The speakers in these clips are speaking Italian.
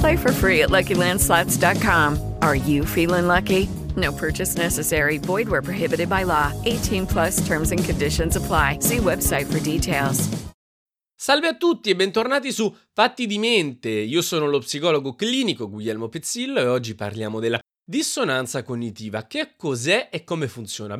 Play for free at LuckyLandSlots.com. Are you feeling lucky? No purchase necessary. Void where prohibited by law. 18 plus terms and conditions apply. See website for details. Salve a tutti e bentornati su Fatti di Mente. Io sono lo psicologo clinico Guglielmo Pezzillo e oggi parliamo della dissonanza cognitiva. Che cos'è e come funziona?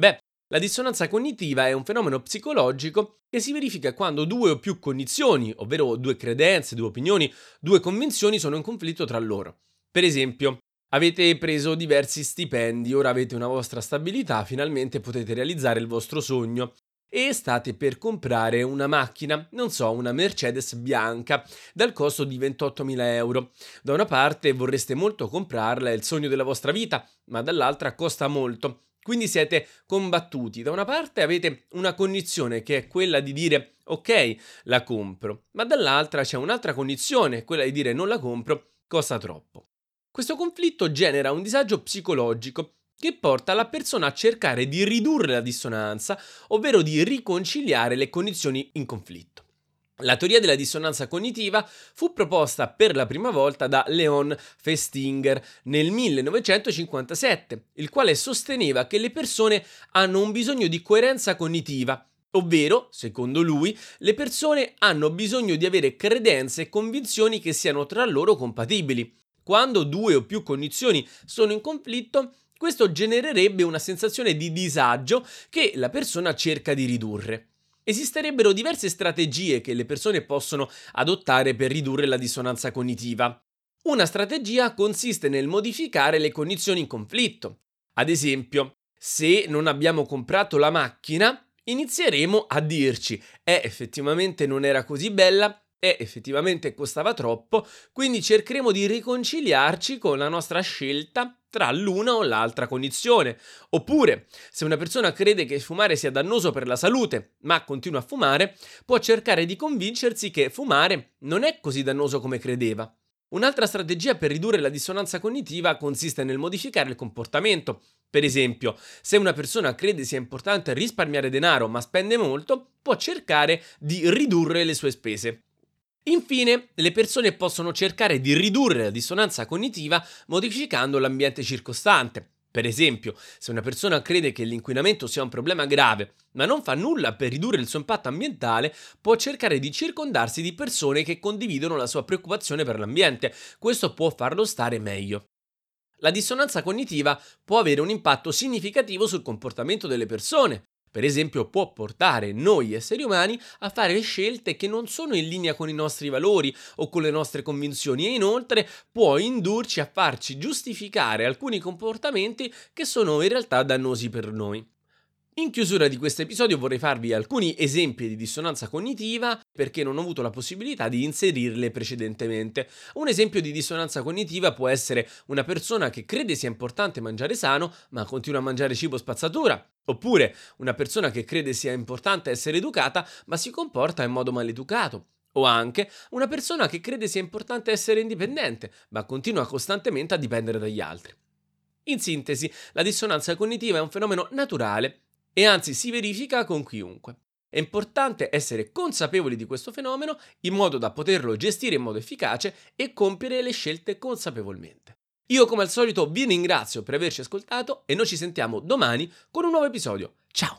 La dissonanza cognitiva è un fenomeno psicologico che si verifica quando due o più cognizioni, ovvero due credenze, due opinioni, due convinzioni sono in conflitto tra loro. Per esempio, avete preso diversi stipendi, ora avete una vostra stabilità, finalmente potete realizzare il vostro sogno e state per comprare una macchina, una Mercedes bianca, dal costo di 28.000 euro. Da una parte vorreste molto comprarla, è il sogno della vostra vita, ma dall'altra costa molto. Quindi siete combattuti. Da una parte avete una cognizione che è quella di dire ok, la compro, ma dall'altra c'è un'altra cognizione, quella di dire non la compro, costa troppo. Questo conflitto genera un disagio psicologico che porta la persona a cercare di ridurre la dissonanza, ovvero di riconciliare le cognizioni in conflitto. La teoria della dissonanza cognitiva fu proposta per la prima volta da Leon Festinger nel 1957, il quale sosteneva che le persone hanno un bisogno di coerenza cognitiva, ovvero, secondo lui, le persone hanno bisogno di avere credenze e convinzioni che siano tra loro compatibili. Quando due o più cognizioni sono in conflitto, questo genererebbe una sensazione di disagio che la persona cerca di ridurre. Esisterebbero diverse strategie che le persone possono adottare per ridurre la dissonanza cognitiva. Una strategia consiste nel modificare le cognizioni in conflitto. Ad esempio, se non abbiamo comprato la macchina, inizieremo a dirci effettivamente non era così bella, effettivamente costava troppo, quindi cercheremo di riconciliarci con la nostra scelta tra l'una o l'altra cognizione. Oppure, se una persona crede che fumare sia dannoso per la salute, ma continua a fumare, può cercare di convincersi che fumare non è così dannoso come credeva. Un'altra strategia per ridurre la dissonanza cognitiva consiste nel modificare il comportamento. Per esempio, se una persona crede sia importante risparmiare denaro, ma spende molto, può cercare di ridurre le sue spese. Infine, le persone possono cercare di ridurre la dissonanza cognitiva modificando l'ambiente circostante. Per esempio, se una persona crede che l'inquinamento sia un problema grave, ma non fa nulla per ridurre il suo impatto ambientale, può cercare di circondarsi di persone che condividono la sua preoccupazione per l'ambiente. Questo può farlo stare meglio. La dissonanza cognitiva può avere un impatto significativo sul comportamento delle persone. Per esempio, può portare noi esseri umani a fare scelte che non sono in linea con i nostri valori o con le nostre convinzioni e inoltre può indurci a farci giustificare alcuni comportamenti che sono in realtà dannosi per noi. In chiusura di questo episodio vorrei farvi alcuni esempi di dissonanza cognitiva perché non ho avuto la possibilità di inserirle precedentemente. Un esempio di dissonanza cognitiva può essere una persona che crede sia importante mangiare sano ma continua a mangiare cibo spazzatura. Oppure una persona che crede sia importante essere educata ma si comporta in modo maleducato. O anche una persona che crede sia importante essere indipendente ma continua costantemente a dipendere dagli altri. In sintesi, la dissonanza cognitiva è un fenomeno naturale e anzi si verifica con chiunque. È importante essere consapevoli di questo fenomeno in modo da poterlo gestire in modo efficace e compiere le scelte consapevolmente. Io come al solito vi ringrazio per averci ascoltato e noi ci sentiamo domani con un nuovo episodio. Ciao!